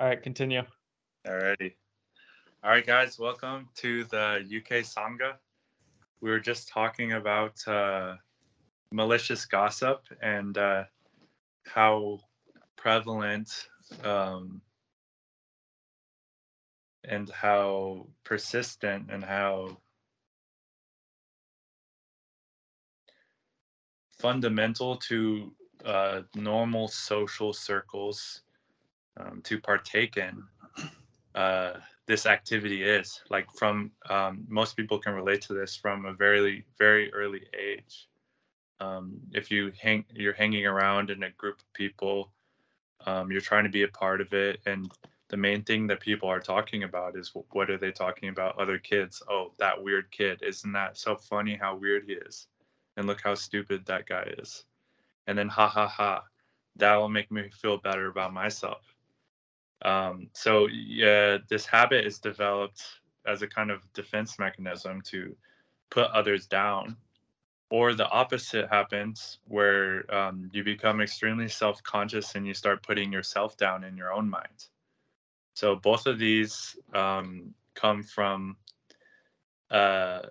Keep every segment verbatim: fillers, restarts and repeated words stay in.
All right, continue. Alrighty. All right, guys, welcome to the U K Sangha. We were just talking about uh, malicious gossip and uh, how prevalent um, and how persistent and how fundamental to uh, normal social circles um, to partake in. Uh, this activity is like from um, most people can relate to this from a very, very early age. Um, if you hang, you're hanging around in a group of people, um, you're trying to be a part of it. And the main thing that people are talking about is what are they talking about? Other kids. Oh, that weird kid. Isn't that so funny how weird he is? And look how stupid that guy is. And then ha ha ha, that will make me feel better about myself. Um, so yeah, this habit is developed as a kind of defense mechanism to put others down, or the opposite happens where um, you become extremely self-conscious and you start putting yourself down in your own mind. So both of these um, come from uh,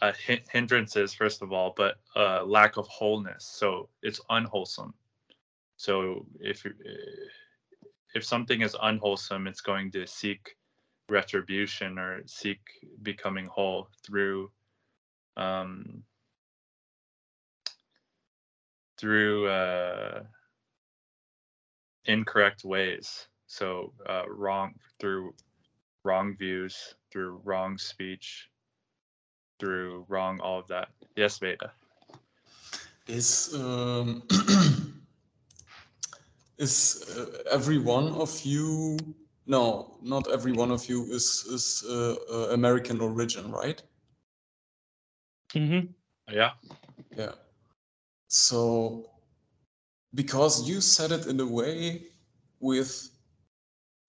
uh, hindrances, first of all, but uh, lack of wholeness. So it's unwholesome. So if you're If something is unwholesome, it's going to seek retribution or seek becoming whole through um, through uh, incorrect ways. So uh, wrong through wrong views, through wrong speech, through wrong all of that. Yes, Veda. Is um... Is uh, every one of you? No, not every one of you is is uh, uh, American origin, right? Mhm. Yeah. Yeah. So, because you said it in a way with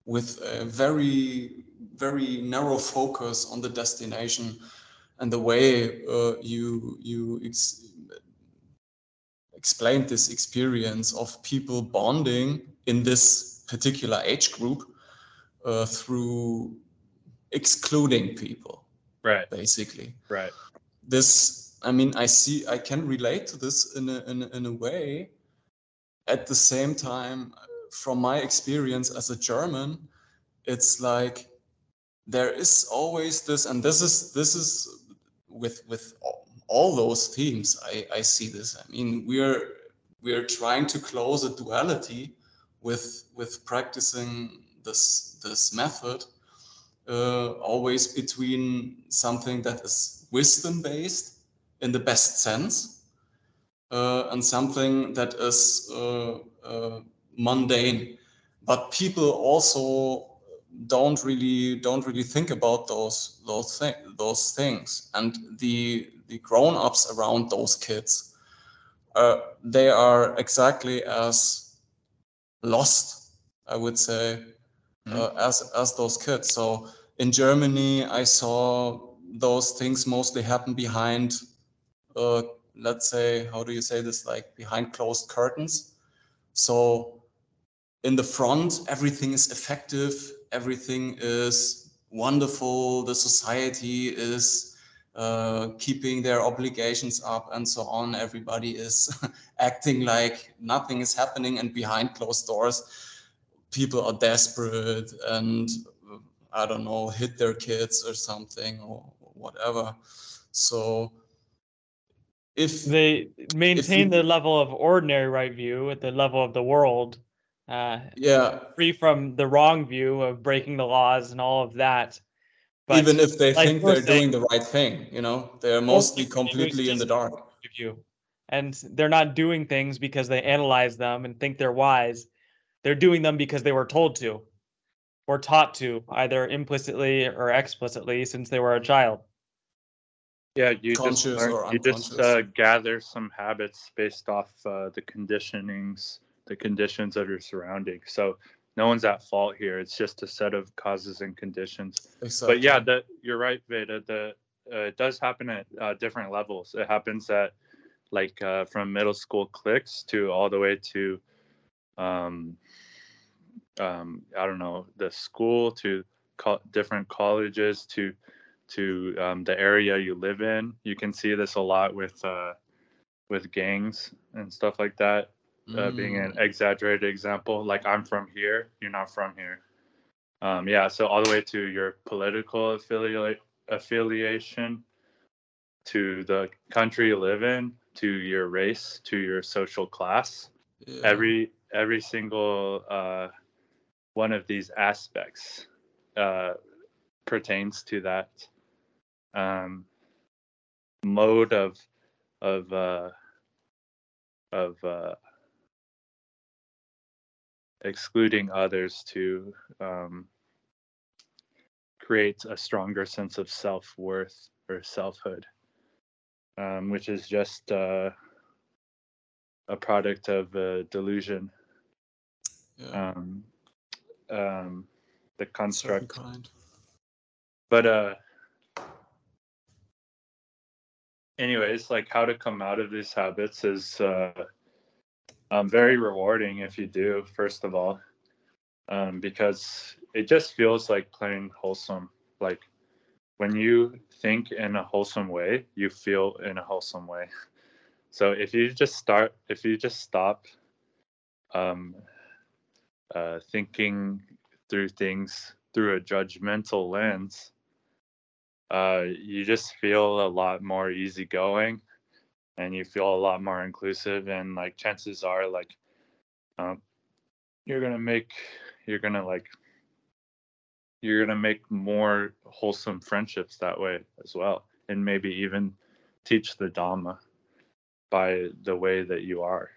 with a very very narrow focus on the destination, and the way uh, you you. Ex explained this experience of people bonding in this particular age group uh, through excluding people, right? Basically, right. This, I mean, I see, I can relate to this in a, in a, in a way. At the same time, from my experience as a German, it's like there is always this, and this is this is with with. all those themes, I, I see this. I mean, we're we're trying to close a duality with with practicing this this method, uh, always between something that is wisdom based in the best sense, uh, and something that is uh, uh, mundane. But people also don't really don't really think about those those things those things and the the grown-ups around those kids, uh, they are exactly as lost, I would say, mm-hmm. uh, as, as those kids. So in Germany, I saw those things mostly happen behind, uh, let's say, how do you say this, like behind closed curtains. So in the front, everything is effective, everything is wonderful, the society is Uh, keeping their obligations up and so on. Everybody is acting like nothing is happening, and behind closed doors, people are desperate and, I don't know, hit their kids or something or whatever. So if they maintain if you, the level of ordinary right view at the level of the world, uh, yeah, free from the wrong view of breaking the laws and all of that. But even if they like think they're saying, doing the right thing, you know, they're mostly completely in the dark. And they're not doing things because they analyze them and think they're wise. They're doing them because they were told to or taught to, either implicitly or explicitly, since they were a child. Yeah, you Conscious just, learn, you just uh, gather some habits based off uh, the conditionings, the conditions of your surroundings. So no one's at fault here. It's just a set of causes and conditions. Exactly. But yeah, the, you're right, Veda. The, uh, it does happen at uh, different levels. It happens at like uh, from middle school cliques to all the way to um, um, I don't know, the school to co- different colleges to to um, the area you live in. You can see this a lot with uh, with gangs and stuff like that. Uh, being an exaggerated example, like I'm from here, you're not from here. Um, yeah, so all the way to your political affiliate affiliation, to the country you live in, to your race, to your social class. Yeah. Every every single uh, one of these aspects uh, pertains to that um, mode of of uh, of uh, excluding others to um, create a stronger sense of self-worth or selfhood, um, which is just uh, a product of uh, delusion. Yeah. Um, um, the construct. But uh, anyways, like how to come out of these habits is uh, Um, very rewarding if you do, first of all, um, because it just feels like plain wholesome. Like when you think in a wholesome way, you feel in a wholesome way. So if you just start, if you just stop um, uh, thinking through things through a judgmental lens, uh, you just feel a lot more easygoing. And you feel a lot more inclusive, and like chances are, like um, you're gonna make, you're gonna like, you're gonna make more wholesome friendships that way as well, and maybe even teach the Dhamma by the way that you are.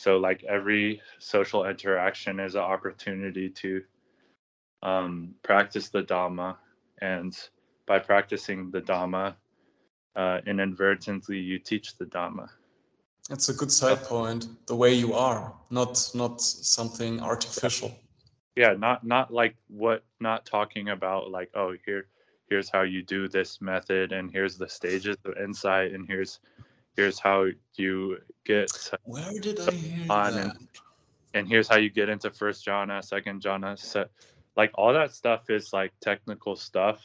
So like every social interaction is an opportunity to um, practice the Dhamma, and by practicing the Dhamma, Uh, inadvertently, you teach the Dhamma. That's a good side point. The way you are, not not something artificial. Yeah, not not like what, not talking about like, oh, here, here's how you do this method, and here's the stages of insight, and here's here's how you get. Where did I hear that? And, and here's how you get into first jhana, second jhana, so, like all that stuff is like technical stuff,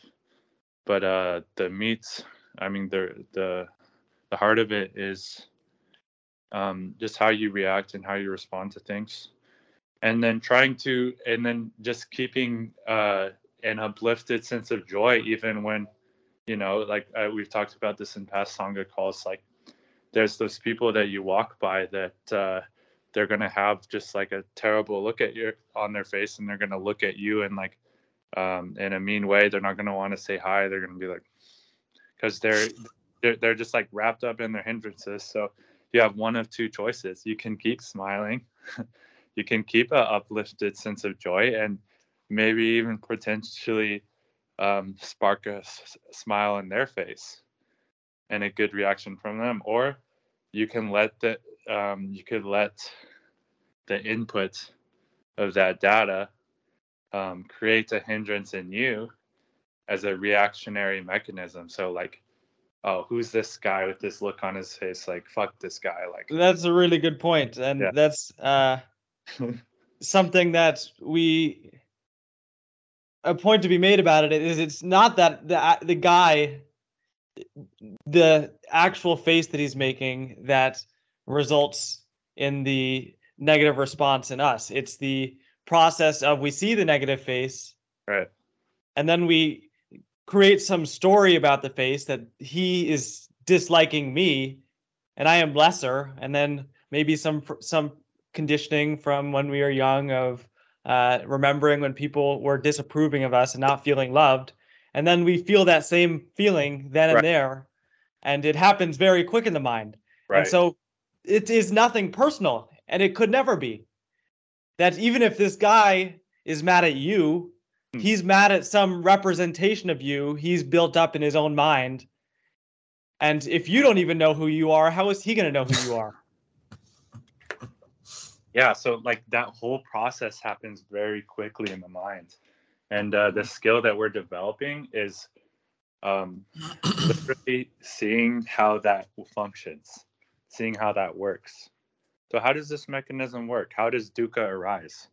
but uh, the meats. I mean, the the the heart of it is um, just how you react and how you respond to things, and then trying to, and then just keeping uh, an uplifted sense of joy, even when, you know, like uh, we've talked about this in past Sangha calls. Like, there's those people that you walk by that uh, they're gonna have just like a terrible look at your on their face, and they're gonna look at you and like um, in a mean way. They're not gonna want to say hi. They're gonna be like. Because they're, they're they're just like wrapped up in their hindrances. So you have one of two choices. You can keep smiling, you can keep an uplifted sense of joy, and maybe even potentially um, spark a s- smile in their face, and a good reaction from them. Or you can let the um, you could let the input of that data um, create a hindrance in you. As a reactionary mechanism. So like, oh, who's this guy with this look on his face? Like, fuck this guy. Like, that's a really good point. And yeah. that's uh, something that we, a point to be made about it is it's not that the the guy, the actual face that he's making that results in the negative response in us. It's the process of we see the negative face. Right. And then we create some story about the face that he is disliking me and I am lesser. And then maybe some some conditioning from when we are young of uh, remembering when people were disapproving of us and not feeling loved. And then we feel that same feeling then and there. And it happens very quick in the mind. Right. And so it is nothing personal, and it could never be. That even if this guy is mad at you, he's mad at some representation of you he's built up in his own mind. And if you don't even know who you are, how is he going to know who you are? Yeah, so like that whole process happens very quickly in the mind. And uh, the skill that we're developing is um, literally seeing how that functions, seeing how that works. So how does this mechanism work? How does dukkha arise?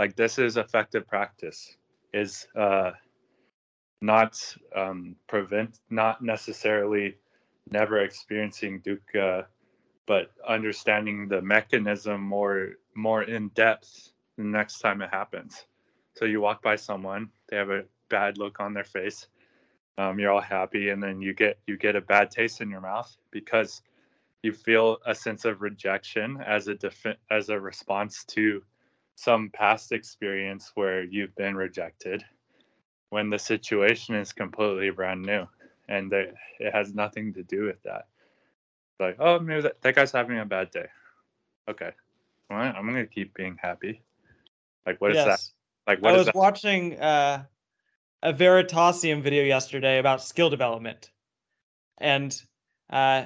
like this is effective practice, is uh, not um, prevent, not necessarily never experiencing dukkha, but understanding the mechanism more, more in depth the next time it happens. So you walk by someone, they have a bad look on their face. Um, you're all happy, and then you get you get a bad taste in your mouth because you feel a sense of rejection as a def- as a response to some past experience where you've been rejected, when the situation is completely brand new and they, it has nothing to do with that. It's like, oh, maybe that, that guy's having a bad day. Okay, well, I'm gonna keep being happy. Like, what yes. is that? Like, what I is was that? watching. Uh... a Veritasium video yesterday about skill development. And uh,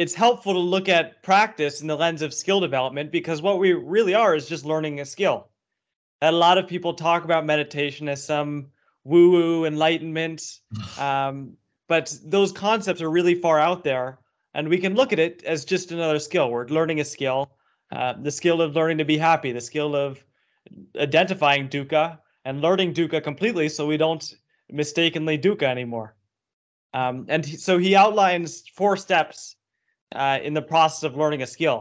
it's helpful to look at practice in the lens of skill development, because what we really are is just learning a skill. And a lot of people talk about meditation as some woo-woo enlightenment, um, but those concepts are really far out there, and we can look at it as just another skill. We're learning a skill, uh, the skill of learning to be happy, the skill of identifying dukkha, and learning dukkha completely so we don't mistakenly dukkha anymore. Um, and he, so he outlines four steps uh, in the process of learning a skill.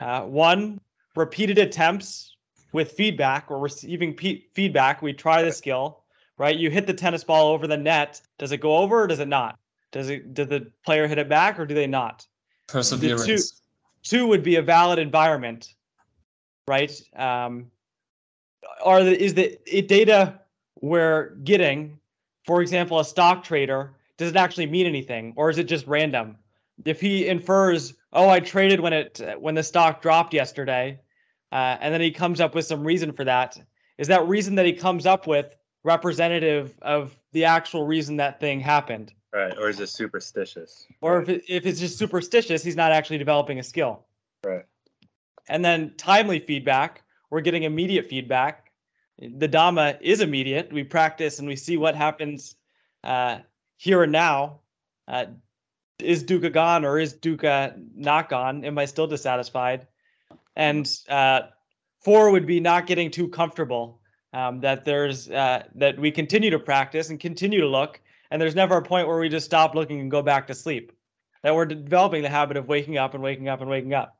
Uh, one, repeated attempts with feedback or receiving pe- feedback. We try the skill, right? You hit the tennis ball over the net. Does it go over or does it not? Does it? Did the player hit it back or do they not? Perseverance. The two, two would be a valid environment, right? Um, Are the, is the data we're getting, for example, a stock trader, does it actually mean anything, or is it just random? If he infers, oh, I traded when it when the stock dropped yesterday, uh, and then he comes up with some reason for that, is that reason that he comes up with representative of the actual reason that thing happened? Right, or is it superstitious? Or right. if it, if it's just superstitious, he's not actually developing a skill. Right. And then timely feedback. We're getting immediate feedback. The Dhamma is immediate. We practice and we see what happens uh, here and now. Uh, is dukkha gone or is dukkha not gone? Am I still dissatisfied? And uh, four would be not getting too comfortable. Um, that there's uh, that we continue to practice and continue to look, and there's never a point where we just stop looking and go back to sleep. That we're developing the habit of waking up and waking up and waking up.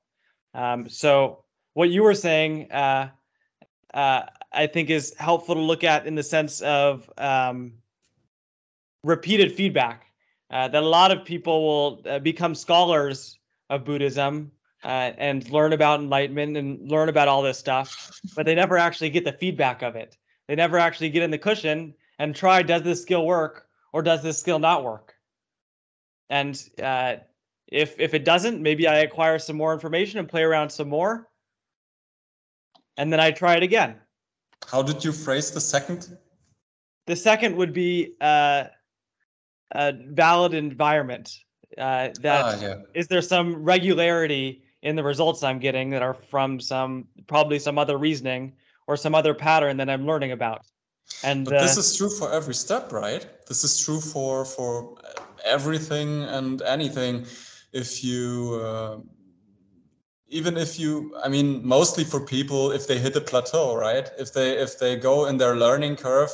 Um, so. What you were saying, uh, uh, I think, is helpful to look at in the sense of um, repeated feedback. Uh, that a lot of people will uh, become scholars of Buddhism uh, and learn about enlightenment and learn about all this stuff, but they never actually get the feedback of it. They never actually get in the cushion and try, does this skill work or does this skill not work? And uh, if if it doesn't, maybe I acquire some more information and play around some more. And then I try it again. How did you phrase the second? The second would be uh, a valid environment. Uh, that ah, yeah. Is there some regularity in the results I'm getting that are from some, probably some other reasoning or some other pattern that I'm learning about? And but uh, this is true for every step, right? This is true for for everything and anything. If you. Uh, Even if you, I mean, mostly for people, if they hit a plateau, right? If they if they go in their learning curve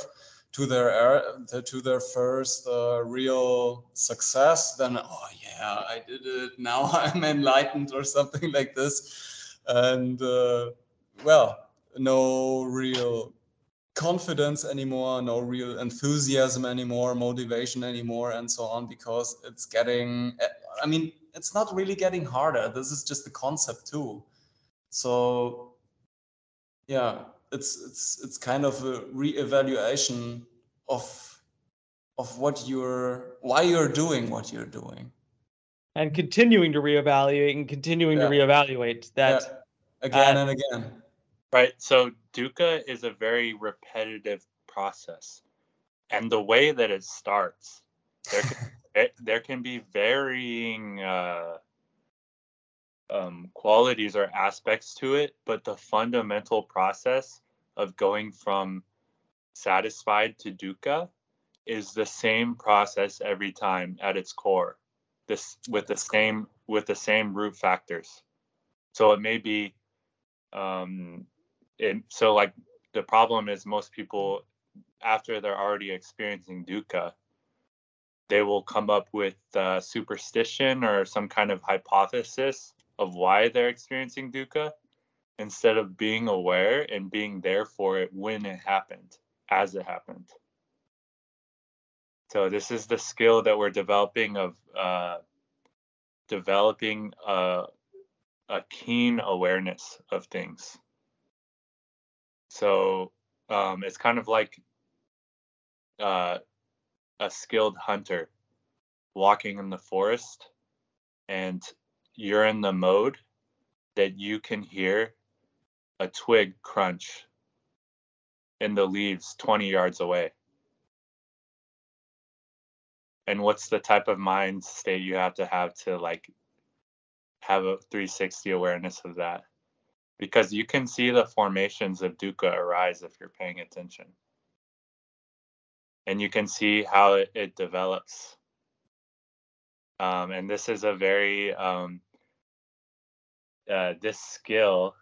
to their to their first uh, real success, then oh yeah, I did it. Now I'm enlightened or something like this, and uh, well, no real confidence anymore, no real enthusiasm anymore, motivation anymore, and so on, because it's getting. I mean. It's not really getting harder. This is just the concept too. So yeah, it's it's it's kind of a re-evaluation of of what you're why you're doing what you're doing. And continuing to reevaluate and continuing yeah. to reevaluate that yeah. again uh, and again. Right. So dukkha is a very repetitive process. And the way that it starts, there can- It, there can be varying uh, um, qualities or aspects to it, but the fundamental process of going from satisfied to dukkha is the same process every time at its core. This with the same with the same root factors. So it may be um, it, so like the problem is most people, after they're already experiencing dukkha, they will come up with uh, superstition or some kind of hypothesis of why they're experiencing dukkha, instead of being aware and being there for it when it happened, as it happened. So this is the skill that we're developing of uh, developing a, a keen awareness of things. So um, it's kind of like uh, a skilled hunter walking in the forest, and you're in the mode that you can hear a twig crunch in the leaves twenty yards away. And what's the type of mind state you have to have to like have a three sixty awareness of that? Because you can see the formations of dukkha arise if you're paying attention. And you can see how it, it develops. Um, and this is a very, um, uh, this skill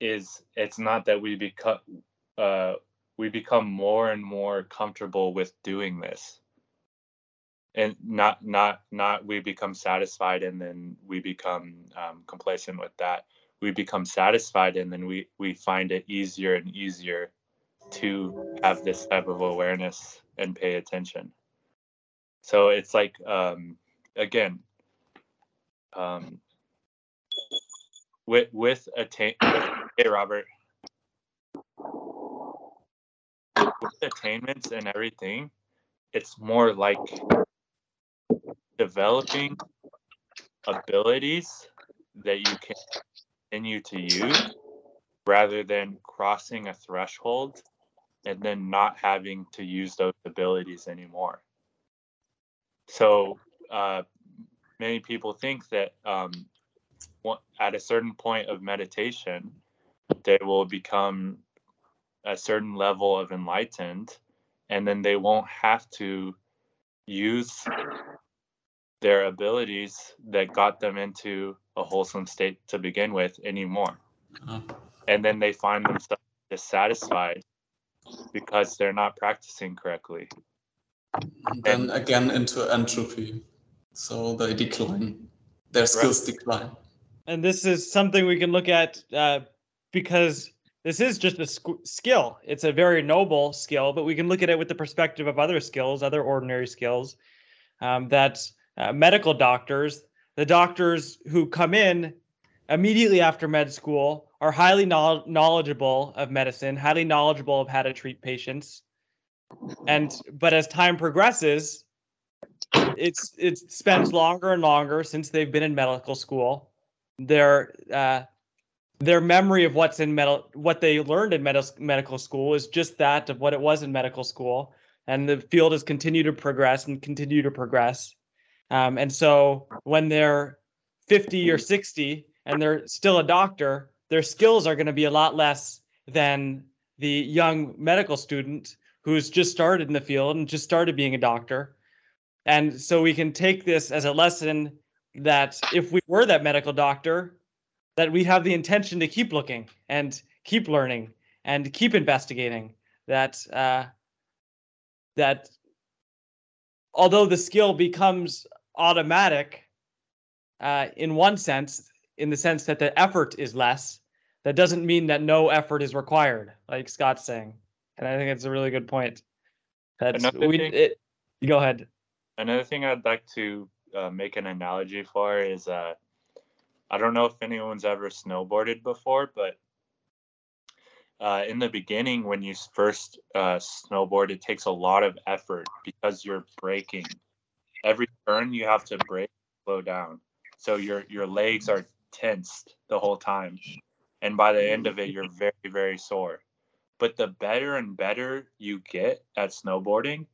is, it's not that we become, uh, we become more and more comfortable with doing this. And not, not, not we become satisfied and then we become um, complacent with that. We become satisfied and then we, we find it easier and easier to have this type of awareness and pay attention. So it's like, um, again, um, with, with attain, hey Robert, with attainments and everything, it's more like developing abilities that you can continue to use rather than crossing a threshold and then not having to use those abilities anymore. So uh, many people think that um, at a certain point of meditation, they will become a certain level of enlightened, and then they won't have to use their abilities that got them into a wholesome state to begin with anymore. And then they find themselves dissatisfied because they're not practicing correctly. And then again into entropy. So they decline. Their skills right. decline. And this is something we can look at uh, because this is just a sc- skill. It's a very noble skill, but we can look at it with the perspective of other skills, other ordinary skills, um, that uh, medical doctors, the doctors who come in immediately after med school are highly know- knowledgeable of medicine, highly knowledgeable of how to treat patients. And but as time progresses, it's it spends longer and longer since they've been in medical school. Their uh, their memory of what's in med- what they learned in med- medical school is just that of what it was in medical school. And the field has continued to progress and continue to progress. Um, and so when they're fifty or sixty and they're still a doctor, their skills are going to be a lot less than the young medical student who's just started in the field and just started being a doctor. And so we can take this as a lesson that if we were that medical doctor, that we have the intention to keep looking and keep learning and keep investigating. That uh, that although the skill becomes automatic uh, in one sense, in the sense that the effort is less, that doesn't mean that no effort is required, like Scott's saying. And I think it's a really good point. That's, we, thing, it, go ahead. Another thing I'd like to uh, make an analogy for is, uh, I don't know if anyone's ever snowboarded before, but uh, in the beginning, when you first uh, snowboard, it takes a lot of effort because you're braking. Every turn you have to brake, slow down. So your your legs are tensed the whole time. And by the end of it, you're very, very sore. But the better and better you get at snowboarding,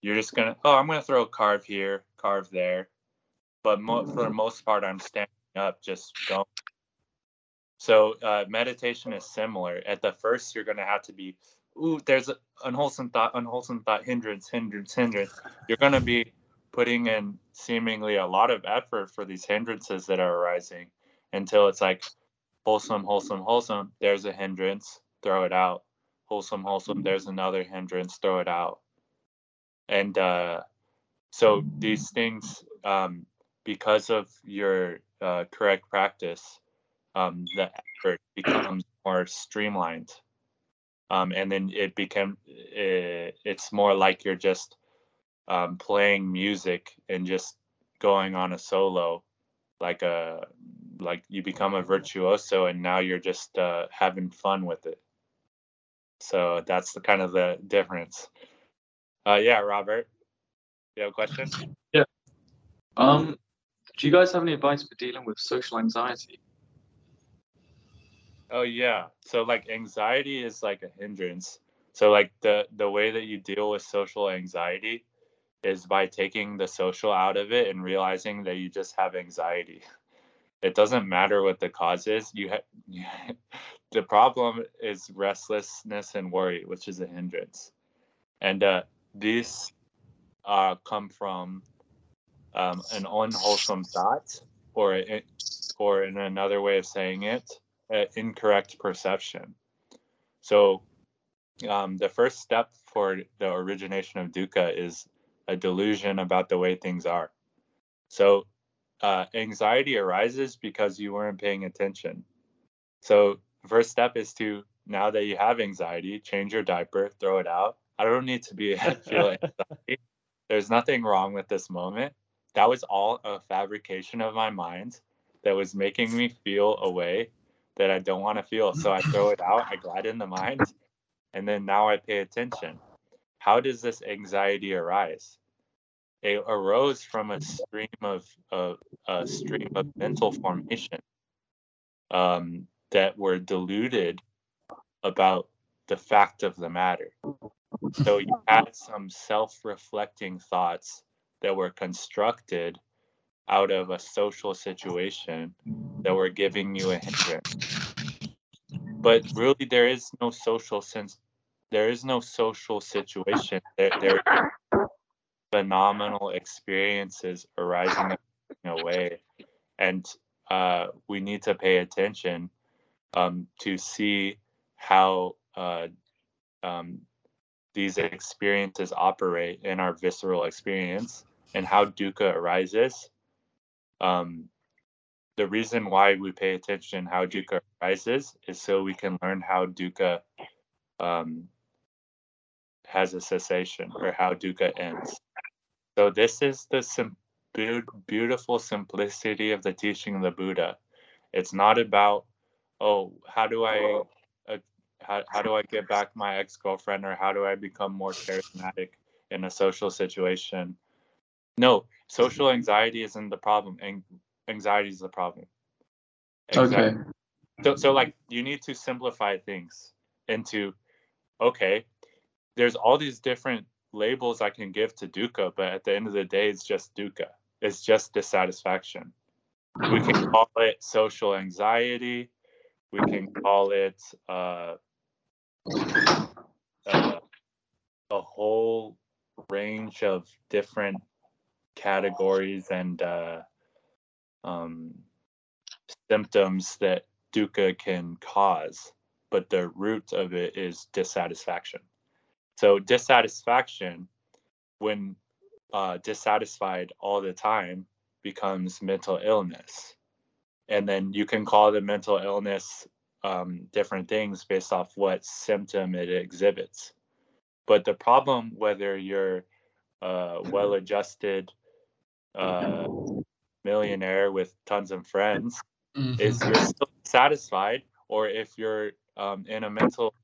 you're just going to, oh, I'm going to throw a carve here, carve there. But mo- for the most part, I'm standing up, just going. So uh, meditation is similar. At the first, you're going to have to be, ooh, there's an unwholesome thought, unwholesome thought, hindrance, hindrance, hindrance. You're going to be putting in seemingly a lot of effort for these hindrances that are arising until it's like, Wholesome, wholesome, wholesome, there's a hindrance, throw it out. Wholesome, wholesome, there's another hindrance, throw it out. And uh, so these things, um, because of your uh, correct practice, um, the effort becomes more streamlined. Um, and then it became, it, it's more like you're just um, playing music and just going on a solo, like a, like you become a virtuoso, and now you're just uh, having fun with it. So that's the kind of the difference. Uh, yeah, Robert, you have a question? Yeah. Um, do you guys have any advice for dealing with social anxiety? Oh yeah. So like anxiety is like a hindrance. So like the, the way that you deal with social anxiety is by taking the social out of it and realizing that you just have anxiety. It doesn't matter what the cause is. You ha- the problem is restlessness and worry, which is a hindrance. And uh, these uh, come from um, an unwholesome thought, or a, or in another way of saying it, uh, incorrect perception. So um, the first step for the origination of dukkha is a delusion about the way things are. So Uh, anxiety arises because you weren't paying attention. So the first step is to, now that you have anxiety, change your diaper, throw it out. I don't need to be feeling anxiety. There's nothing wrong with this moment. That was all a fabrication of my mind that was making me feel a way that I don't want to feel. So I throw it out, I gladden the mind, and then now I pay attention. How does this anxiety arise? It arose from a stream of uh, a stream of mental formation um, that were deluded about the fact of the matter. So you had some self-reflecting thoughts that were constructed out of a social situation that were giving you a hindrance. But really, there is no social sense. There is no social situation. There. there phenomenal experiences arising in a way, and uh, we need to pay attention um, to see how uh, um, these experiences operate in our visceral experience and how dukkha arises. Um, the reason why we pay attention how dukkha arises is so we can learn how dukkha um, has a cessation, or how dukkha ends. So this is the sim- beautiful simplicity of the teaching of the Buddha. It's not about, oh, how do I, uh, how, how do I get back my ex-girlfriend, or how do I become more charismatic in a social situation? No, social anxiety isn't the problem. An- anxiety is the problem. Anxiety. Okay. So, so like you need to simplify things into, okay, there's all these different labels I can give to dukkha, but at the end of the day, it's just dukkha. It's just dissatisfaction. We can call it social anxiety. We can call it uh, uh, a whole range of different categories and uh, um, symptoms that dukkha can cause, but the root of it is dissatisfaction. So dissatisfaction, when uh, dissatisfied all the time, becomes mental illness. And then you can call the mental illness um, different things based off what symptom it exhibits. But the problem, whether you're a well-adjusted uh, millionaire with tons of friends, mm-hmm. is you're still satisfied, or if you're um, in a mental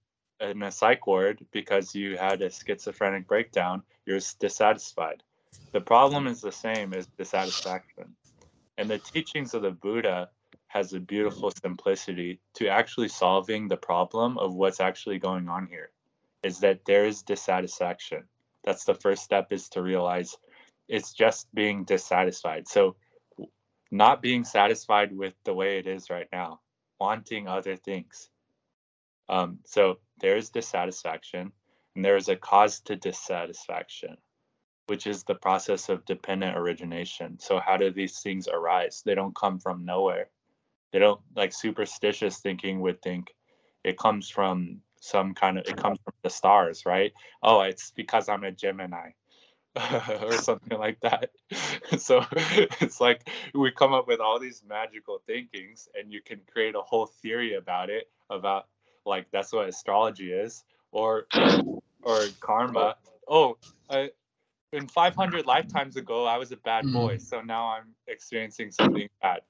in a psych ward because you had a schizophrenic breakdown, you're dissatisfied. The problem is the same as dissatisfaction. And the teachings of the Buddha has a beautiful simplicity to actually solving the problem of what's actually going on here, is that there is dissatisfaction. That's the first step, is to realize it's just being dissatisfied. So not being satisfied with the way it is right now, wanting other things. Um, so there is dissatisfaction, and there is a cause to dissatisfaction, which is the process of dependent origination. So how do these things arise? They don't come from nowhere. they don't like superstitious thinking would think it comes from some kind of, it comes from the stars, right? Oh, it's because I'm a Gemini or something like that. So it's like we come up with all these magical thinkings, and you can create a whole theory about it, about like that's what astrology is, or or karma. Oh, I, in five hundred lifetimes ago, I was a bad boy, so now I'm experiencing something bad.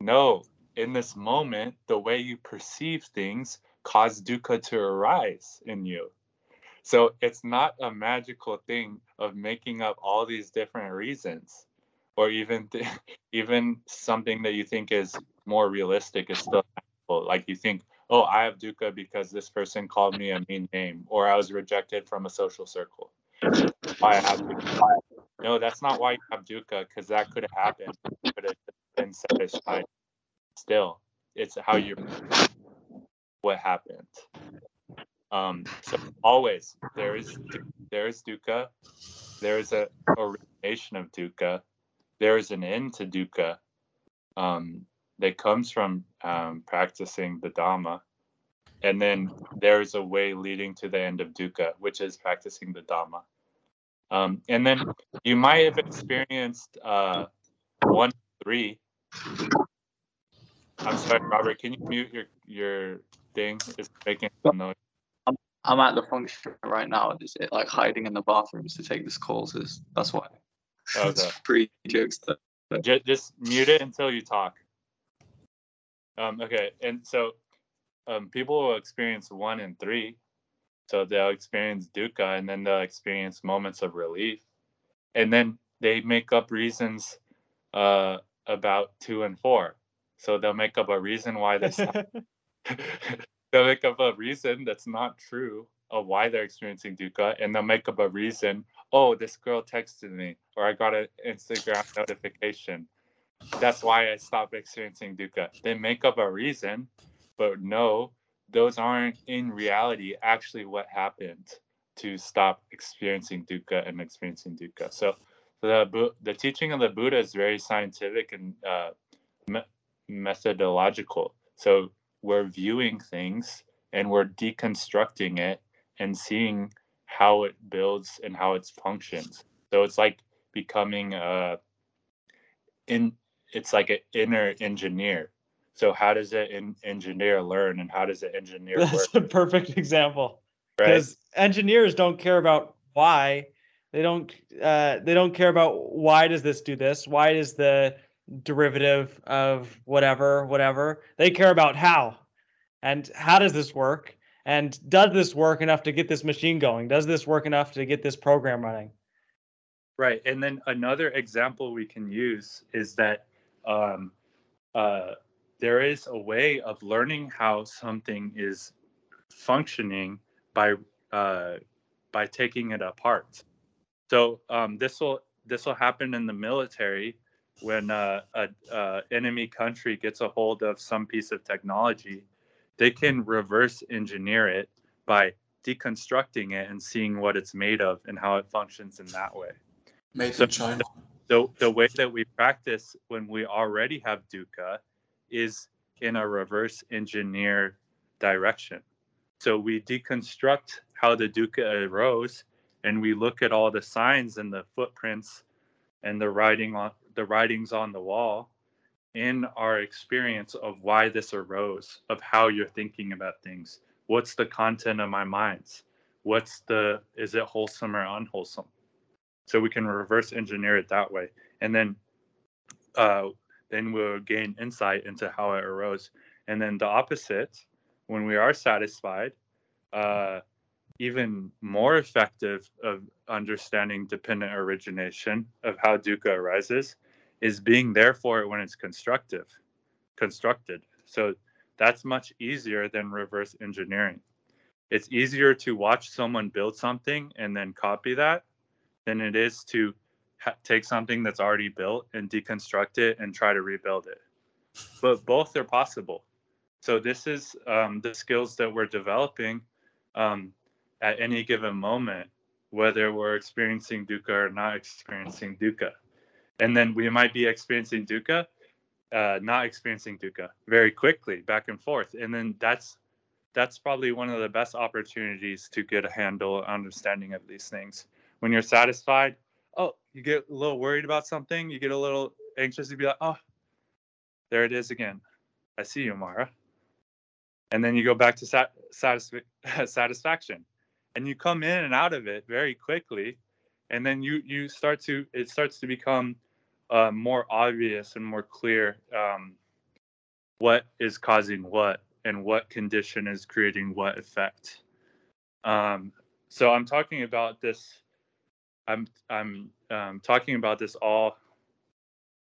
No, in this moment, the way you perceive things cause dukkha to arise in you. So it's not a magical thing of making up all these different reasons, or even th- even something that you think is more realistic is still magical. Like you think, oh, I have dukkha because this person called me a mean name, or I was rejected from a social circle. Why I have dukkha. No, that's not why you have dukkha, because that could have happened. It could have been set aside. Still, it's how you what happened. Um, so always there is there is dukkha, there is a origination of dukkha, there is an end to dukkha um, that comes from um, practicing the Dhamma, and then there is a way leading to the end of dukkha, which is practicing the Dhamma. Um, and then you might have experienced uh, one, three. I'm sorry, Robert. Can you mute your your thing? It's making some noise. I'm, I'm at the function right now. Just like hiding in the bathrooms to take this call. So that's why. Okay. It's pretty jokes. Just, just mute it until you talk. Um. Okay. And so, um, people will experience one and three. So they'll experience dukkha, and then they'll experience moments of relief, and then they make up reasons, uh, about two and four. So they'll make up a reason why this. They'll make up a reason that's not true of why they're experiencing dukkha, and they'll make up a reason. Oh, this girl texted me, or I got an Instagram notification. That's why I stopped experiencing dukkha. They make up a reason, but no, those aren't in reality actually what happened to stop experiencing dukkha and experiencing dukkha. So the the teaching of the Buddha is very scientific and uh, me- methodological. So we're viewing things and we're deconstructing it and seeing how it builds and how it functions. So it's like becoming a in it's like an inner engineer. So how does an engineer learn, and how does an engineer work? That's a perfect example. Because right? Engineers don't care about why. They don't. Uh, they don't care about why does this do this? Why is the derivative of whatever, whatever? They care about how, and how does this work? And does this work enough to get this machine going? Does this work enough to get this program running? Right. And then another example we can use is that. Um, uh, There is a way of learning how something is functioning by uh, by taking it apart. So um, this will this will happen in the military when uh, a, a enemy country gets a hold of some piece of technology. They can reverse engineer it by deconstructing it and seeing what it's made of and how it functions in that way. Made in China. The the way that we practice when we already have dukkha is in a reverse engineer direction. So we deconstruct how the dukkha arose, and we look at all the signs and the footprints and the writing on the writings on the wall in our experience of why this arose, of how you're thinking about things. What's the content of my minds? What's the, is it wholesome or unwholesome? So we can reverse engineer it that way. And then, uh, then we'll gain insight into how it arose. And then the opposite, when we are satisfied, uh, even more effective of understanding dependent origination of how dukkha arises is being there for it when it's constructive, constructed. So that's much easier than reverse engineering. It's easier to watch someone build something and then copy that than it is to take something that's already built and deconstruct it and try to rebuild it. But both are possible. So this is um, the skills that we're developing um, at any given moment, whether we're experiencing dukkha or not experiencing dukkha. And then we might be experiencing dukkha uh, not experiencing dukkha very quickly, back and forth. And then that's that's probably one of the best opportunities to get a handle on understanding of these things. When you're satisfied, oh, you get a little worried about something, you get a little anxious, to be like, oh, there it is again. I see you, Mara. And then you go back to sat- satisf- satisfaction, and you come in and out of it very quickly. And then you you start to it starts to become uh, more obvious and more clear um, what is causing what and what condition is creating what effect. Um, so I'm talking about this. I'm I'm um, talking about this all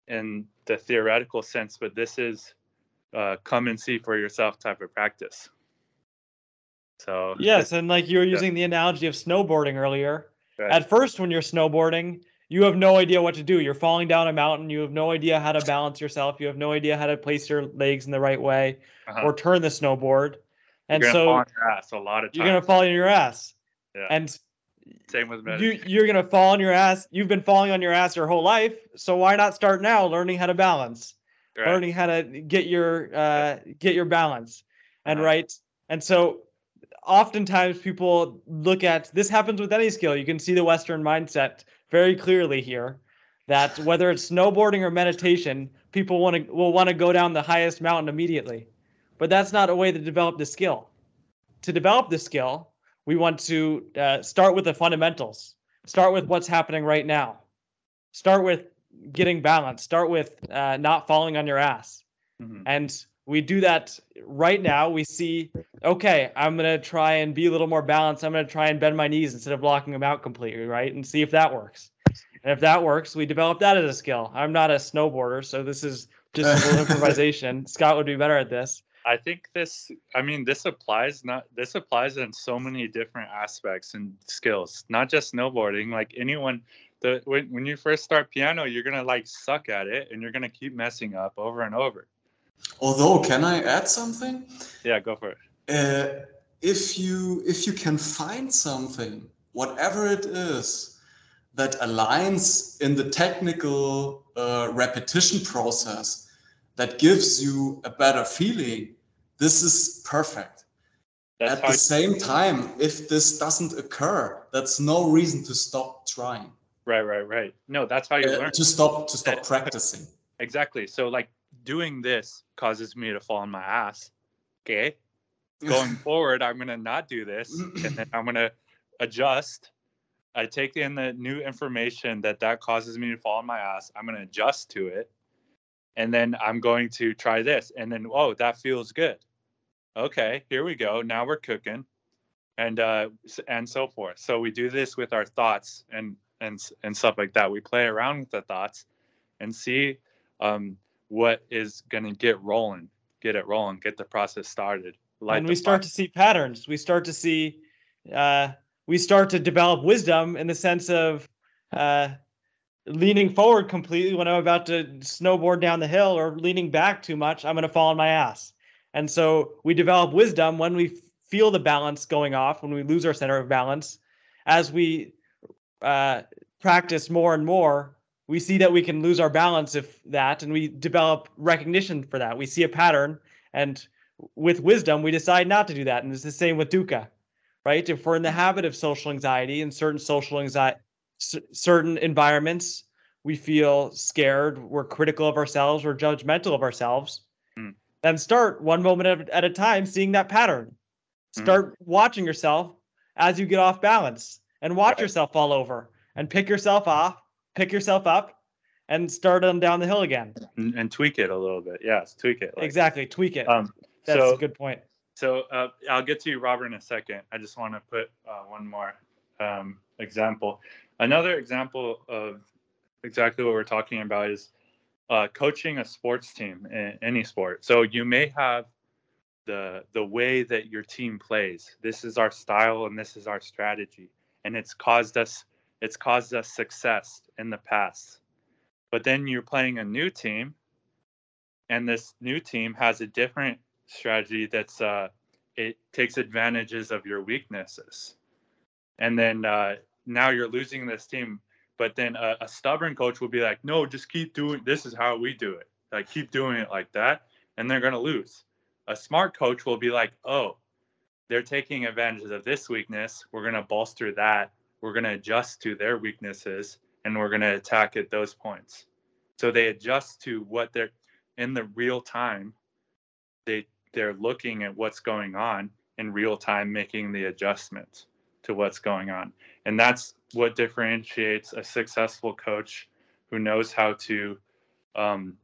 in the theoretical sense, but this is uh, come and see for yourself type of practice. So yes, and like you were using the analogy of snowboarding earlier. Right. At first, when you're snowboarding, you have no idea what to do. You're falling down a mountain. You have no idea how to balance yourself. You have no idea how to place your legs in the right way uh-huh. or turn the snowboard. And you're gonna so fall on your ass a lot of times. You're going to fall on your ass. Yeah. And same with meditation. You, you're going to fall on your ass. You've been falling on your ass your whole life. So why not start now learning how to balance, right. learning how to get your uh, get your balance. And uh-huh. right. And so oftentimes people look at this happens with any skill. You can see the Western mindset very clearly here that whether it's snowboarding or meditation, people want to will want to go down the highest mountain immediately. But that's not a way to develop the skill. To develop the skill, we want to uh, start with the fundamentals, start with what's happening right now, start with getting balanced, start with uh, not falling on your ass. Mm-hmm. And we do that right now. We see, okay, I'm going to try and be a little more balanced. I'm going to try and bend my knees instead of locking them out completely, right? And see if that works. And if that works, we develop that as a skill. I'm not a snowboarder, so this is just a little improvisation. Scott would be better at this. I think this, I mean, this applies not this applies in so many different aspects and skills, not just snowboarding. Like anyone, the when, when you first start piano, you're going to like suck at it and you're going to keep messing up over and over. Although, can I add something? Yeah, go for it. Uh, if you if you can find something, whatever it is, that aligns in the technical uh, repetition process that gives you a better feeling, this is perfect. That's At hard. the same time, if this doesn't occur, that's no reason to stop trying. Right, right, right. No, that's how you uh, learn. To stop to stop practicing. Exactly. So, like, doing this causes me to fall on my ass. Okay. Going forward, I'm going to not do this. And then I'm going to adjust. I take in the new information that that causes me to fall on my ass. I'm going to adjust to it. And then I'm going to try this. And then, oh, that feels good. Okay, here we go. Now we're cooking. And uh, and so forth. So we do this with our thoughts and, and, and stuff like that. We play around with the thoughts and see um, what is going to get rolling, get it rolling, get the process started. And we start to see patterns. We start to see, uh, we start to develop wisdom in the sense of uh, leaning forward completely when I'm about to snowboard down the hill, or leaning back too much, I'm going to fall on my ass. And so we develop wisdom when we feel the balance going off, when we lose our center of balance. As we uh, practice more and more, we see that we can lose our balance if that, and we develop recognition for that. We see a pattern, and with wisdom, we decide not to do that. And it's the same with dukkha, right? If we're in the habit of social anxiety in certain social anxiety, c- certain environments, we feel scared, we're critical of ourselves, we're judgmental of ourselves, mm. then start one moment at a time seeing that pattern. Start mm. watching yourself as you get off balance, and watch right. yourself fall over, and pick yourself off. Pick yourself up and start on down the hill again. And, and tweak it a little bit. Yes, tweak it. Like, exactly, tweak it. Um, That's so, a good point. So uh, I'll get to you, Robert, in a second. I just want to put uh, one more um, example. Another example of exactly what we're talking about is uh, coaching a sports team in any sport. So you may have the the way that your team plays. This is our style and this is our strategy. And it's caused us It's caused us success in the past. But then you're playing a new team, and this new team has a different strategy that's uh, it takes advantages of your weaknesses. And then uh, now you're losing this team, but then a, a stubborn coach will be like, no, just keep doing, this is how we do it. like keep doing it like that, and they're going to lose. A smart coach will be like, oh, they're taking advantage of this weakness. We're going to bolster that. We're going to adjust to their weaknesses, and we're going to attack at those points. So they adjust to what they're in the real time. They, they're looking at what's going on in real time, making the adjustments to what's going on. And that's what differentiates a successful coach who knows how to um,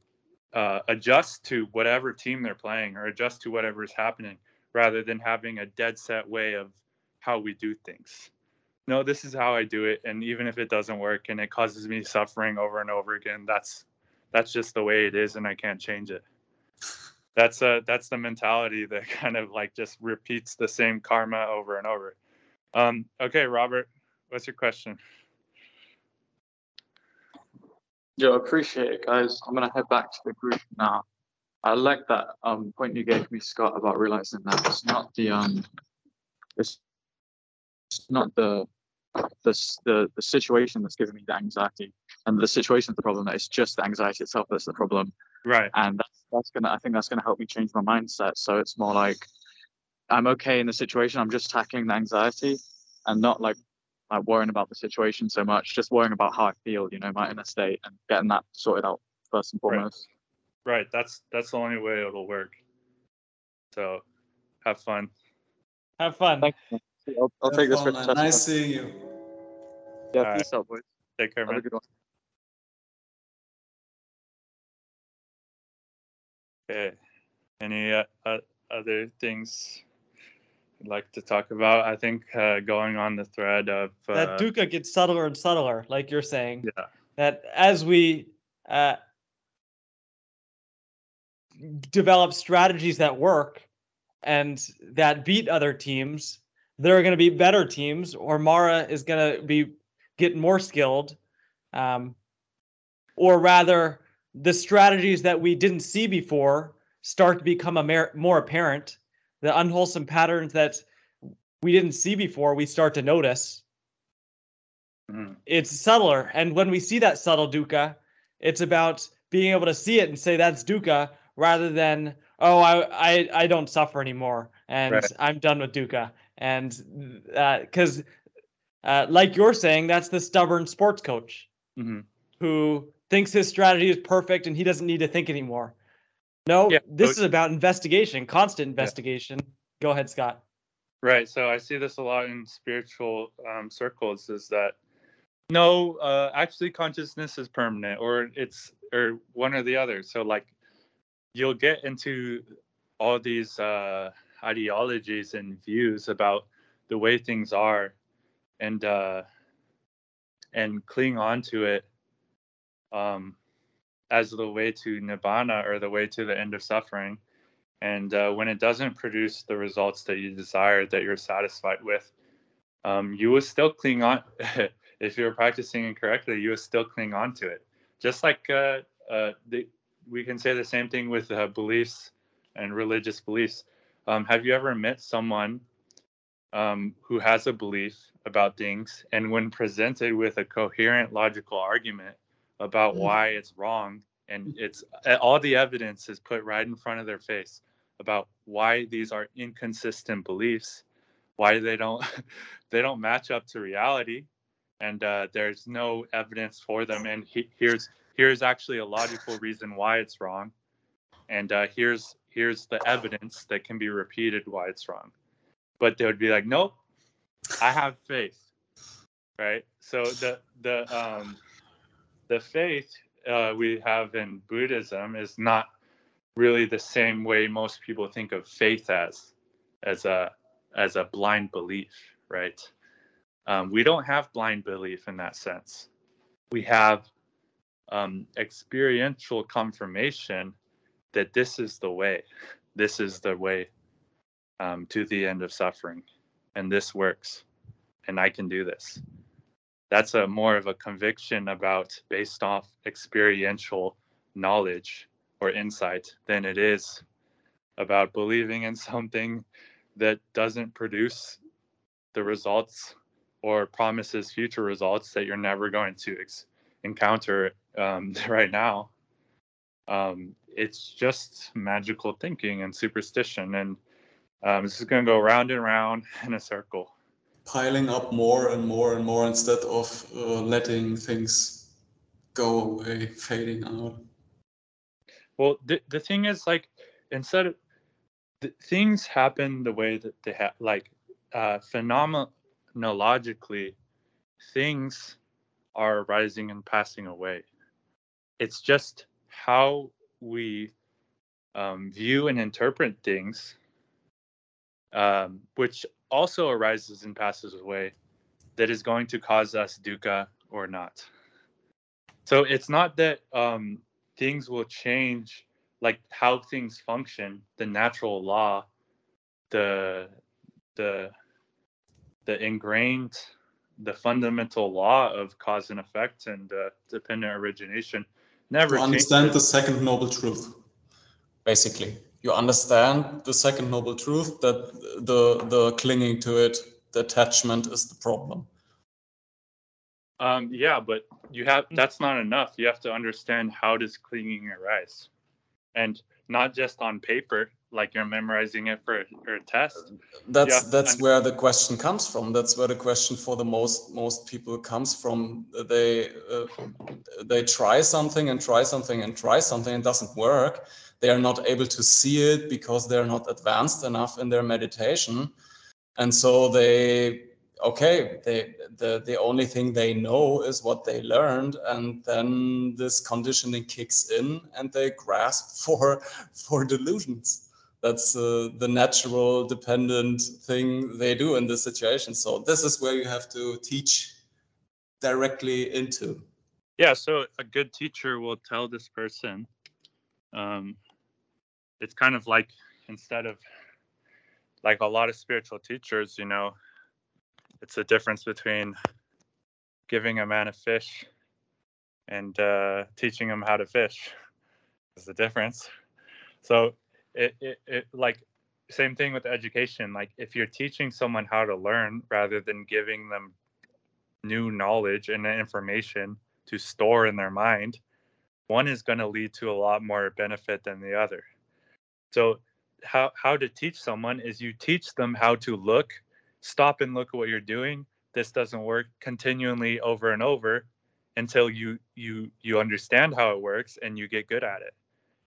uh, adjust to whatever team they're playing or adjust to whatever is happening, rather than having a dead set way of how we do things. No, this is how I do it. And even if it doesn't work and it causes me suffering over and over again, that's that's just the way it is, and I can't change it. That's uh that's the mentality that kind of like just repeats the same karma over and over. Um, okay, Robert, what's your question? Yo, I appreciate it, guys. I'm gonna head back to the group now. I like that um, point you gave me, Scott, about realizing that it's not the um, it's not the the the, the situation that's giving me the anxiety, and the situation is the problem. It's just the anxiety itself that's the problem. Right. And that's that's gonna I think that's gonna help me change my mindset. So it's more like I'm okay in the situation. I'm just tackling the anxiety, and not like like worrying about the situation so much. Just worrying about how I feel, you know, my inner state, and getting that sorted out first and foremost. Right. Right, that's that's the only way it'll work. So, have fun. Have fun. Thank you. I'll, I'll take this for the time. Nice seeing you. Yeah, all peace right. out, boys. Take care, have man. Have a good one. Okay. Any uh, uh, other things you'd like to talk about? I think uh, going on the thread of uh, that dukkha gets subtler and subtler, like you're saying. Yeah. That as we. Uh, develop strategies that work and that beat other teams, there are going to be better teams, or Mara is going to be get more skilled, um, or rather the strategies that we didn't see before start to become a more apparent. The unwholesome patterns that we didn't see before, we start to notice. Mm. It's subtler. And when we see that subtle dukkha, it's about being able to see it and say, that's dukkha, rather than, oh, I, I I don't suffer anymore, and right. I'm done with dukkha. And because, uh, uh, like you're saying, that's the stubborn sports coach mm-hmm. who thinks his strategy is perfect and he doesn't need to think anymore. No, yeah. this is about investigation, constant investigation. Yeah. Go ahead, Scott. Right. So I see this a lot in spiritual um, circles, is that no, uh, actually consciousness is permanent, or it's or one or the other. So like, you'll get into all these uh, ideologies and views about the way things are, and uh, and cling on to it um, as the way to nibbana, or the way to the end of suffering. And uh, when it doesn't produce the results that you desire, that you're satisfied with, um, you will still cling on. If you're practicing incorrectly, you will still cling on to it. Just like uh, uh, the we can say the same thing with uh, beliefs and religious beliefs. Um, have you ever met someone um, who has a belief about things, and when presented with a coherent logical argument about why it's wrong, and it's all the evidence is put right in front of their face about why these are inconsistent beliefs, why they don't they don't match up to reality, and uh, there's no evidence for them, and he, here's Here's actually a logical reason why it's wrong, and uh, here's here's the evidence that can be repeated why it's wrong. But they would be like, nope, I have faith, right? So the the um, the faith uh, we have in Buddhism is not really the same way most people think of faith as as a as a blind belief, right? Um, we don't have blind belief in that sense. We have Um, experiential confirmation that this is the way, this is the way um, to the end of suffering, and this works, and I can do this. That's a more of a conviction about based off experiential knowledge or insight than it is about believing in something that doesn't produce the results or promises future results that you're never going to ex- encounter. Um, right now, Um, it's just magical thinking and superstition, and um, this is going to go round and round in a circle, piling up more and more and more instead of uh, letting things go away, fading out. Well, the the thing is, like, instead of the, things happen the way that they have, like, uh, phenomenologically, things are rising and passing away. It's just how we um, view and interpret things, um, which also arises and passes away, that is going to cause us dukkha or not. So it's not that um, things will change, like how things function, the natural law, the the the ingrained, the fundamental law of cause and effect and uh, dependent origination. Never understand the second noble truth. Basically, you understand the second noble truth, that the the clinging to it, the attachment, is the problem. Um, yeah, but you have that's not enough. You have to understand, how does clinging arise, and not just on paper, like you're memorizing it for, for a test. That's that's where the question comes from. That's where the question for the most most people comes from. They uh, they try something and try something and try something and it doesn't work. They are not able to see it because they're not advanced enough in their meditation, and so they okay they the the only thing they know is what they learned, and then this conditioning kicks in and they grasp for for delusions. That's uh, the natural dependent thing they do in this situation. So this is where you have to teach directly into. Yeah, so a good teacher will tell this person, um, it's kind of like, instead of like a lot of spiritual teachers, you know, it's the difference between giving a man a fish and uh, teaching him how to fish is the difference. So It, it it like same thing with education. Like, if you're teaching someone how to learn rather than giving them new knowledge and information to store in their mind, one is going to lead to a lot more benefit than the other. So how how to teach someone is, you teach them how to look, stop and look at what you're doing. This doesn't work, continually over and over until you you you understand how it works and you get good at it.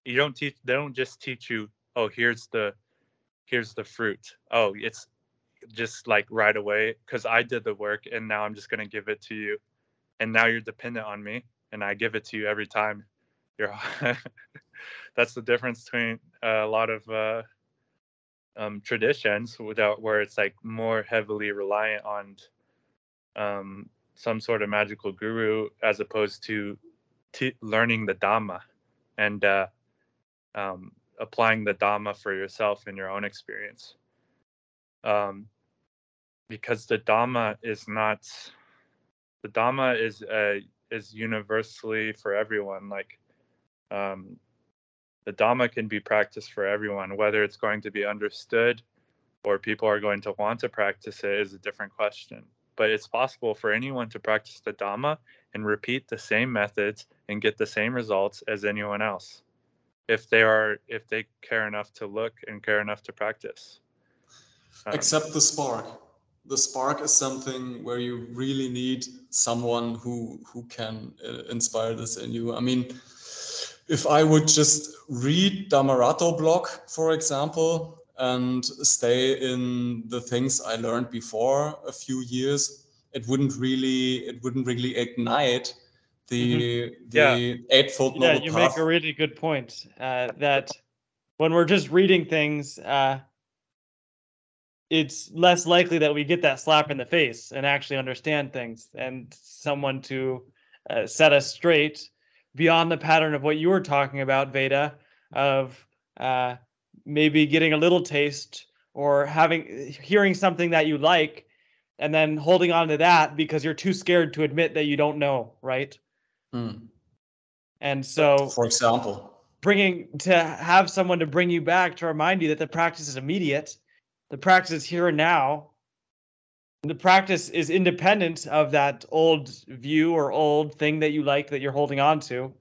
You don't teach. They don't just teach you, oh, here's the here's the fruit. Oh, it's just like right away because I did the work and now I'm just going to give it to you. And now you're dependent on me and I give it to you every time. You're That's the difference between a lot of uh, um, traditions without where it's like more heavily reliant on um, some sort of magical guru as opposed to t- learning the Dhamma and uh, um, applying the Dhamma for yourself in your own experience. Um, because the Dhamma is not, the Dhamma is uh, is universally for everyone. Like, um, the Dhamma can be practiced for everyone. Whether it's going to be understood or people are going to want to practice it is a different question. But it's possible for anyone to practice the Dhamma and repeat the same methods and get the same results as anyone else, if they are, if they care enough to look and care enough to practice. Um, Except the spark. The spark is something where you really need someone who who can uh, inspire this in you. I mean, if I would just read Damarato blog, for example, and stay in the things I learned before a few years, it wouldn't really it wouldn't really ignite the mm-hmm. the yeah. eightfold noble path. Yeah, you path. Make a really good point. Uh, that when we're just reading things, uh, it's less likely that we get that slap in the face and actually understand things, and someone to uh, set us straight beyond the pattern of what you were talking about, Veda, of uh, maybe getting a little taste or having hearing something that you like, and then holding on to that because you're too scared to admit that you don't know, right? Mm. And so, for example, bringing to have someone to bring you back to remind you that the practice is immediate, the practice is here and now, and the practice is independent of that old view or old thing that you like that you're holding on to.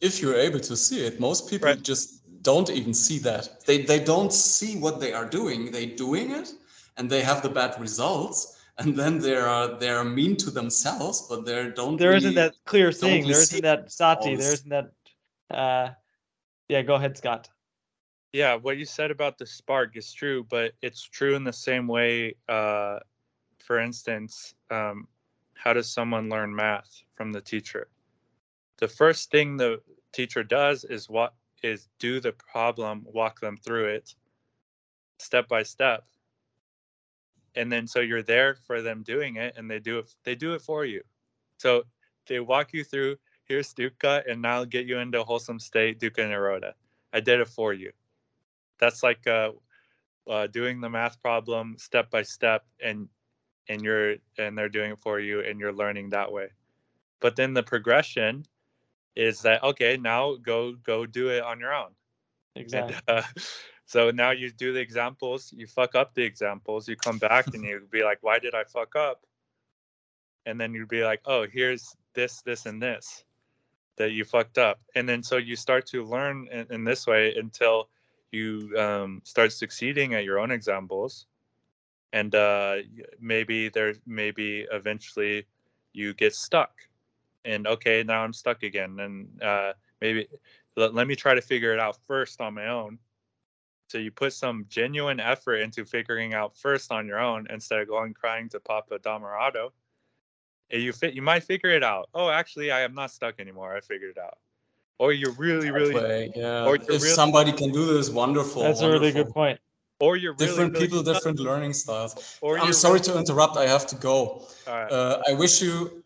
if you're able to see it, most people right. just don't even see that. They they don't see what they are doing. They're doing it and they have the bad results. And then they are they are mean to themselves, but they don't. There really, isn't that clear thing. Really there isn't that sati. There isn't that. Uh, yeah, go ahead, Scott. Yeah, what you said about the spark is true, but it's true in the same way. Uh, for instance, um, how does someone learn math from the teacher? The first thing the teacher does is what is do the problem, walk them through it, step by step. And then so you're there for them doing it, and they do it. They do it for you. So they walk you through. Here's dukkha, and now I'll get you into wholesome state, dukkha nirodha. I did it for you. That's like uh, uh, doing the math problem step by step, and and you're and they're doing it for you, and you're learning that way. But then the progression is that okay? Now go go do it on your own. Exactly. And, uh, So now you do the examples, you fuck up the examples, you come back and you'd be like, why did I fuck up? And then you'd be like, oh, here's this, this, and this that you fucked up. And then so you start to learn in, in this way until you um, start succeeding at your own examples. And uh, maybe there, maybe eventually you get stuck. And okay, now I'm stuck again. And uh, maybe let, let me try to figure it out first on my own. So you put some genuine effort into figuring out first on your own instead of going crying to Papa Damarato. You fit, you might figure it out. Oh, actually, I am not stuck anymore. I figured it out. Or you're really, really. Way, yeah. Or if really, somebody can do this, wonderful. That's wonderful. A really good point. Or you're really, different really people, stuck. Different learning styles. Or I'm sorry really... to interrupt. I have to go. Right. Uh, I wish you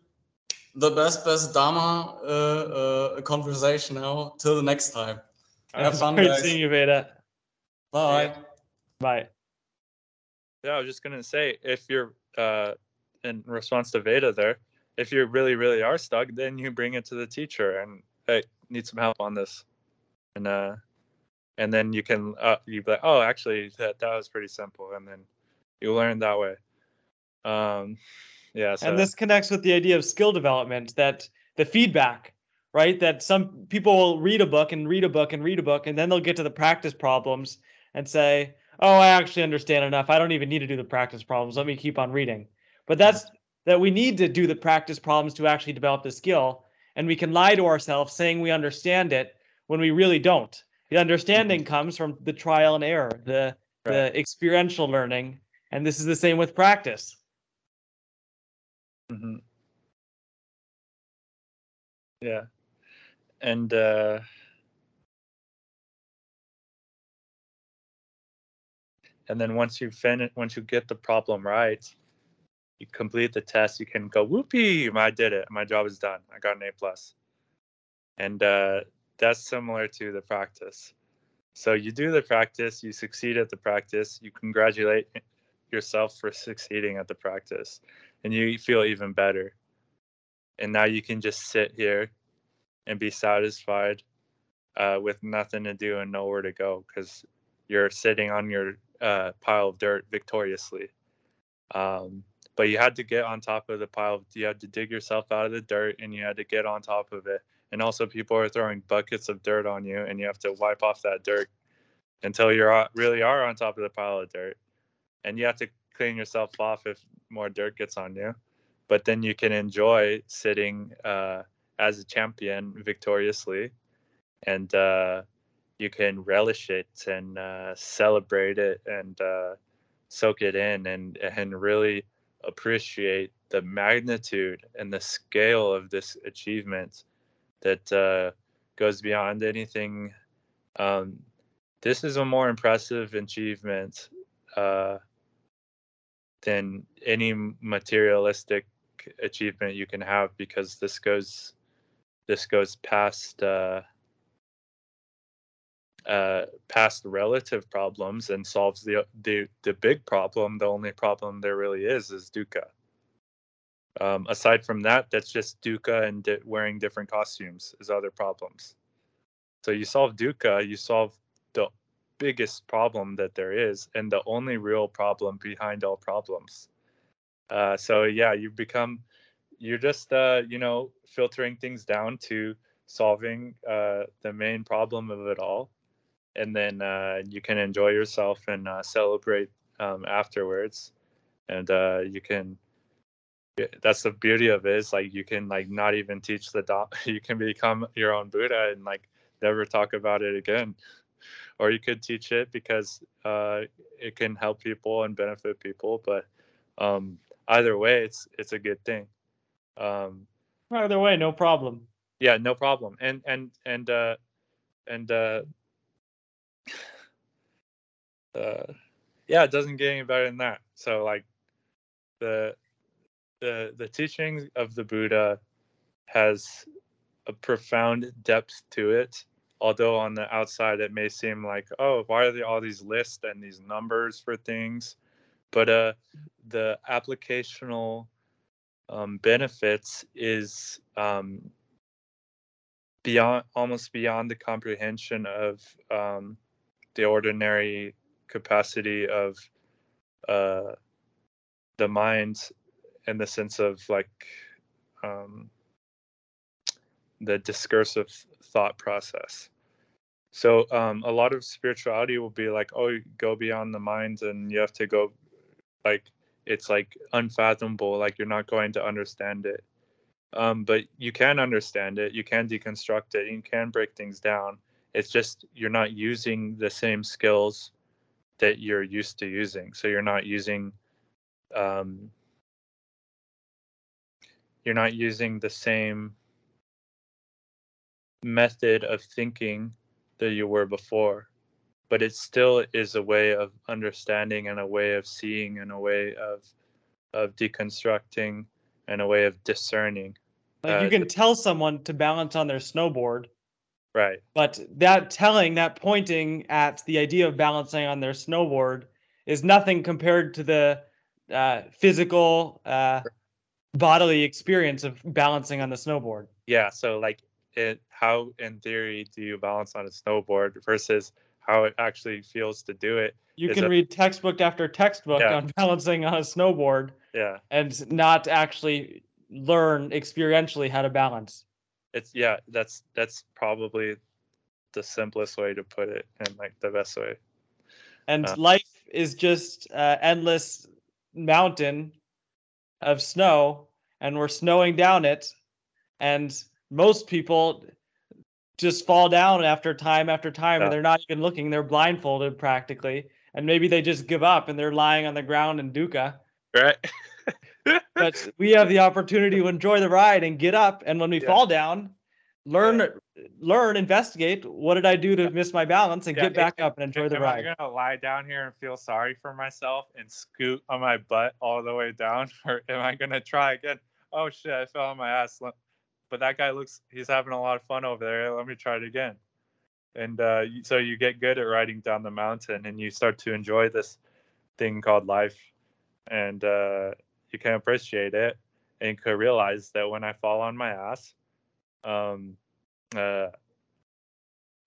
the best, best Dhamma uh, uh, conversation now. Till the next time. All have right. fun, guys. Seeing you, Veda. Bye. Yeah. Bye. Yeah, I was just gonna say, if you're uh, in response to Veda there, if you really, really are stuck, then you bring it to the teacher and hey, need some help on this, and uh, and then you can uh, you be like, oh, actually, that that was pretty simple, and then you learn that way. Um, yeah. So. And this connects with the idea of skill development, that the feedback. Right, that some people will read a book and read a book and read a book, and then they'll get to the practice problems and say, oh, I actually understand enough. I don't even need to do the practice problems. Let me keep on reading. But that's that we need to do the practice problems to actually develop the skill. And we can lie to ourselves saying we understand it when we really don't. The understanding comes from the trial and error, the, right. the experiential learning. And this is the same with practice. Mm-hmm. Yeah. And uh, and then once you finish, once you get the problem right, you complete the test. You can go, whoopee! I did it. My job is done. I got an A plus. And uh, that's similar to the practice. So you do the practice. You succeed at the practice. You congratulate yourself for succeeding at the practice, and you feel even better. And now you can just sit here and be satisfied uh, with nothing to do and nowhere to go, because you're sitting on your uh, pile of dirt victoriously. Um, but you had to get on top of the pile. You had to dig yourself out of the dirt, and you had to get on top of it. And also people are throwing buckets of dirt on you, and you have to wipe off that dirt until you are really are on top of the pile of dirt. And you have to clean yourself off if more dirt gets on you. But then you can enjoy sitting uh, as a champion victoriously, and uh, you can relish it and uh, celebrate it and uh, soak it in and, and really appreciate the magnitude and the scale of this achievement that uh, goes beyond anything. Um, this is a more impressive achievement uh, than any materialistic achievement you can have, because this goes this goes past uh uh past relative problems and solves the the the big problem. The only problem there really is is dukkha. Um aside from that, that's just dukkha, and di wearing different costumes is other problems. So you solve dukkha, you solve the biggest problem that there is, and the only real problem behind all problems. Uh, so yeah, you become, you're just, uh, you know, filtering things down to solving uh, the main problem of it all. And then uh, you can enjoy yourself and uh, celebrate um, afterwards. And uh, you can, that's the beauty of it. It's like you can like not even teach the Dhamma. You can become your own Buddha and like never talk about it again. Or you could teach it because uh, it can help people and benefit people. But um, either way, it's it's a good thing. Um, either way, no problem. Yeah, no problem. And and and uh, and uh, uh, yeah, it doesn't get any better than that. So like the the the teachings of the Buddha has a profound depth to it. Although on the outside, it may seem like, oh, why are there all these lists and these numbers for things? But uh, the applicational um, benefits is um, beyond, almost beyond the comprehension of um, the ordinary capacity of uh, the mind, in the sense of like um, the discursive thought process. So um, a lot of spirituality will be like, oh, you go beyond the mind and you have to go, like, it's like unfathomable, like you're not going to understand it. Um, but you can understand it, you can deconstruct it, you can break things down. It's just you're not using the same skills that you're used to using. So you're not using, um, you're not using the same method of thinking that you were before, but it still is a way of understanding and a way of seeing and a way of of deconstructing and a way of discerning. Like uh, you can tell someone to balance on their snowboard, right? But that telling, that pointing at the idea of balancing on their snowboard is nothing compared to the uh, physical uh, bodily experience of balancing on the snowboard. Yeah, so like It, how in theory do you balance on a snowboard versus how it actually feels to do it. You can a, read textbook after textbook yeah. on balancing on a snowboard yeah. and not actually learn experientially how to balance. It's yeah, that's that's probably the simplest way to put it and like the best way. And uh, life is just uh, endless mountain of snow, and we're snowing down it, and most people just fall down after time after time, yeah. and they're not even looking. They're blindfolded practically, and maybe they just give up and they're lying on the ground in dukkha. Right. But we have the opportunity to enjoy the ride and get up, and when we yeah. fall down, learn, yeah. learn, investigate. What did I do to yeah. miss my balance, and yeah. get back up and enjoy the ride? I'm gonna lie down here and feel sorry for myself and scoot on my butt all the way down, or am I gonna try again? Oh shit! I fell on my ass. But that guy looks, he's having a lot of fun over there. Let me try it again. And uh, so you get good at riding down the mountain and you start to enjoy this thing called life. And uh, you can appreciate it and could realize that when I fall on my ass, um, uh,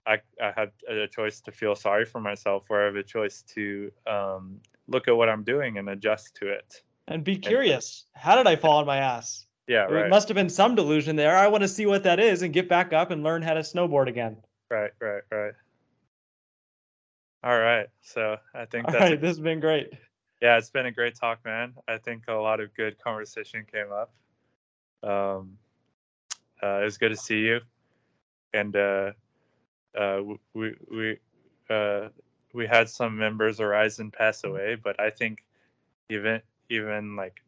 I, I have a choice to feel sorry for myself, or I have a choice to um, look at what I'm doing and adjust to it. And be curious. And, how did I fall on my ass? Yeah, right. It must have been some delusion there. I want to see what that is and get back up and learn how to snowboard again. Right, right, right. All right. So I think All that's... Right, this has been great. Yeah, it's been a great talk, man. I think a lot of good conversation came up. Um, uh, it was good to see you. And uh, uh, we, we, uh, we had some members arise and pass away, but I think even even like...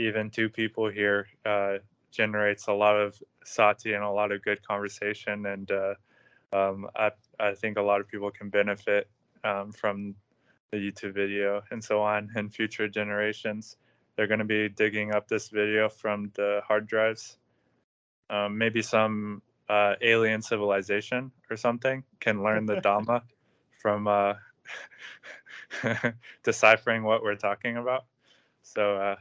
even two people here uh, generates a lot of sati and a lot of good conversation. And uh, um, I, I think a lot of people can benefit um, from the YouTube video and so on. And future generations, they're going to be digging up this video from the hard drives. Um, maybe some uh, alien civilization or something can learn the Dhamma from uh, deciphering what we're talking about. So... Uh,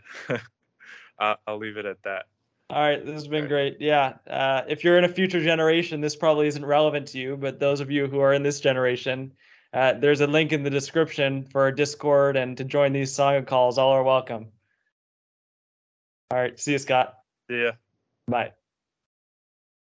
I'll leave it at that. All right. This has been right. great. Yeah. Uh, if you're in a future generation, this probably isn't relevant to you, but those of you who are in this generation, uh, there's a link in the description for our Discord and to join these Sangha calls. All are welcome. All right. See you, Scott. See ya. Bye.